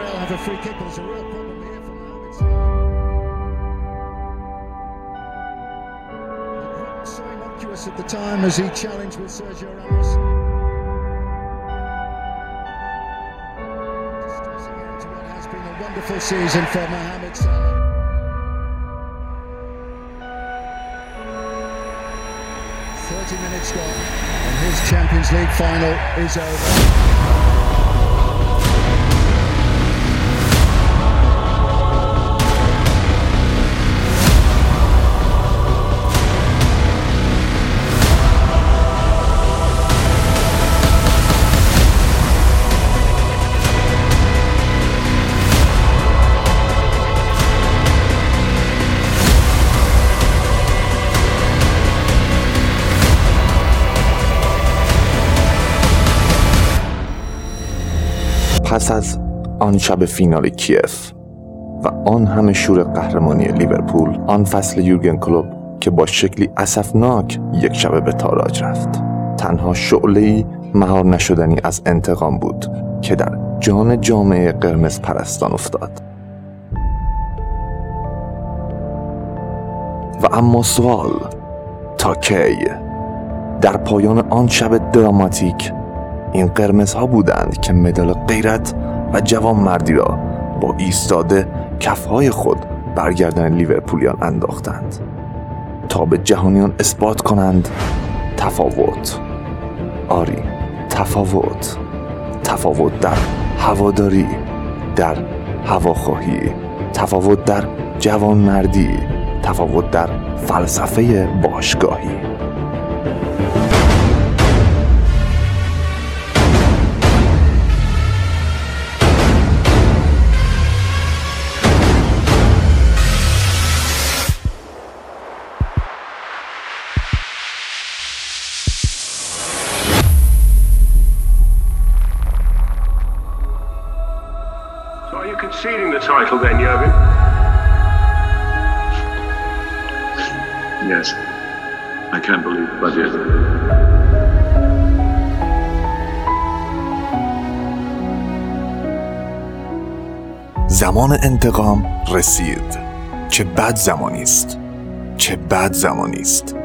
Real have a free kick. There's a real problem here for Mohamed Salah. So innocuous at the time as he challenged with Sergio Ramos. Distressing end to what has been a wonderful season for Mohamed Salah. Minutes gone, and his Champions League final is over. پس از آن شب فینال کیف و آن همه شور قهرمانی لیورپول، آن فصل یورگن کلوپ که با شکلی اسفناک یک شبه به تاراج رفت، تنها شعله‌ای مهار نشدنی از انتقام بود که در جان جامعه قرمز پرستان افتاد. و اما سوال، تا کی؟ در پایان آن شب دراماتیک، این قرمزها بودند که مدال غیرت و جوانمردی را با ایستاده کفهای خود برگردن لیورپولیان انداختند تا به جهانیان اثبات کنند تفاوت، آری تفاوت، تفاوت در هواداری، در هواخواهی، تفاوت در جوانمردی، تفاوت در فلسفه باشگاهی. Conceding the title then, Jürgen? Yes. I can't believe it, but yes. زمان انتقام رسید. چه بد زمانی است. چه بد زمانی است.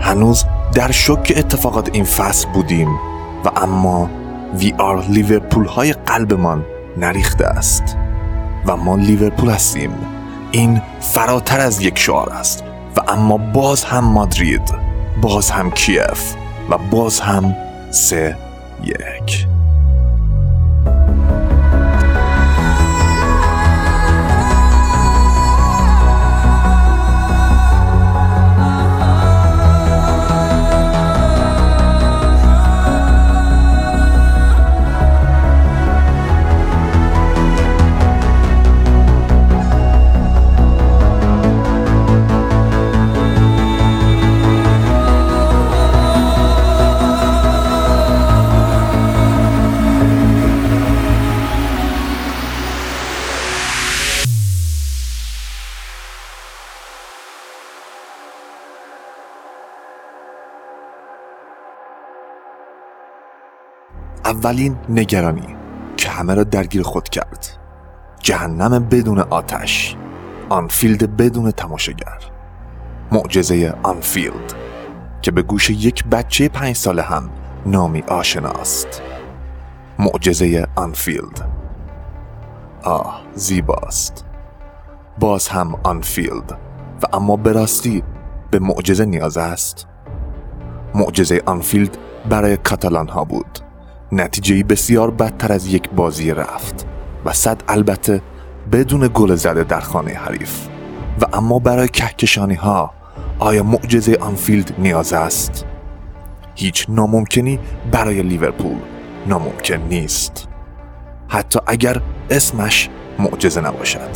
هنوز در شوک اتفاقات این فصل بودیم و اما وی آر لیورپول های قلبمان نریخته است. و ما لیورپول هستیم. این فراتر از یک شعار است. و اما باز هم مادرید، باز هم کیف و باز هم 3-1. اولین نگرانی که همه را درگیر خود کرد، جهنم بدون آتش، آنفیلد بدون تماشاگر، معجزه آنفیلد که به گوش یک بچه 5 ساله هم نامی آشناست. معجزه آنفیلد، آه زیباست. باز هم آنفیلد، و اما به راستی به معجزه نیاز است. معجزه آنفیلد برای کاتالان ها بود، نتیجهی بسیار بدتر از یک بازی رفت و 100 البته بدون گل زده در خانه حریف. و اما برای کهکشانی ها، آیا معجزه آنفیلد نیاز است؟ هیچ ناممکنی برای لیورپول ناممکن نیست، حتی اگر اسمش معجزه نباشد.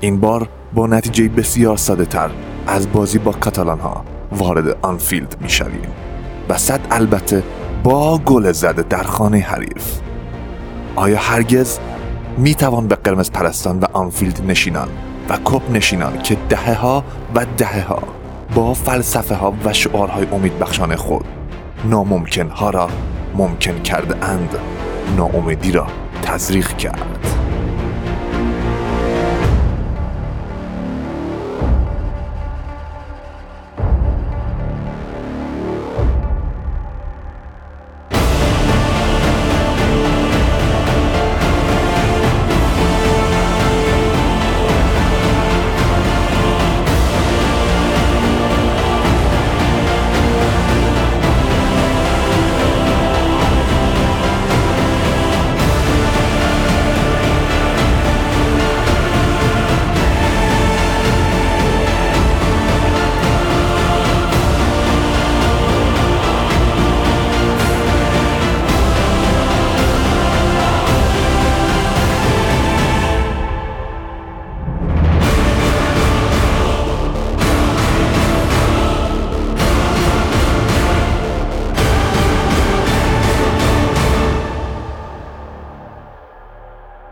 این بار با نتیجهی بسیار ساده تر از بازی با کاتالان ها وارد آنفیلد می شویم و 100 البته با گل زده در خانه حریف. آیا هرگز می توان به قرمز پرستان و آنفیلد نشینان و کپ نشینان که دهه‌ها و دهه‌ها با فلسفه ها و شعارهای امید بخشان خود ناممکن ها را ممکن کرده اند، ناامیدی را تزریق کرد؟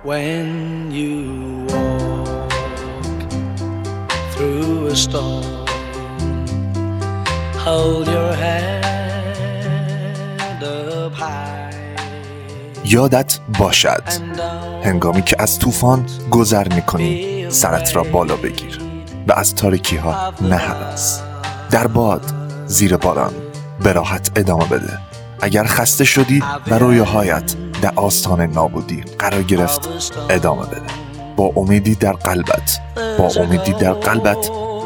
when you walk through a storm, hold your head up high. یادت باشد هنگامی که از طوفان گذر می‌کنی سرت را بالا بگیر و از تاریکی‌ها نهرس. در باد، زیر باران به راحت ادامه بده. اگر خسته شدی و رویاهایت در آستان نابودی قرار گرفت، ادامه بده. با امیدی در قلبت،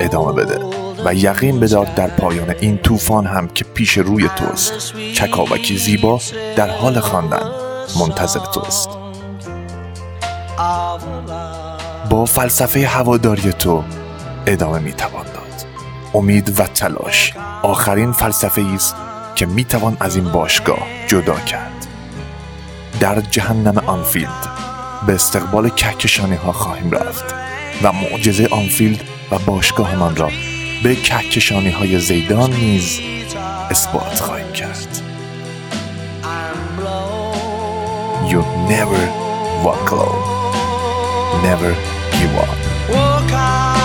ادامه بده و یقین بدار در پایان این طوفان هم که پیش روی توست، چکاوکی زیبا در حال خواندن منتظر توست. با فلسفه هواداری تو ادامه میتوان داد. امید و تلاش آخرین فلسفه ایست که میتوان از این باشگاه جدا کرد. در جهنم آنفیلد به استقبال کهکشانی ها خواهیم رفت و معجزه آنفیلد و باشگاه من را به کهکشانی های زیدان نیز اثبات خواهیم کرد. You never walk alone. Never give up.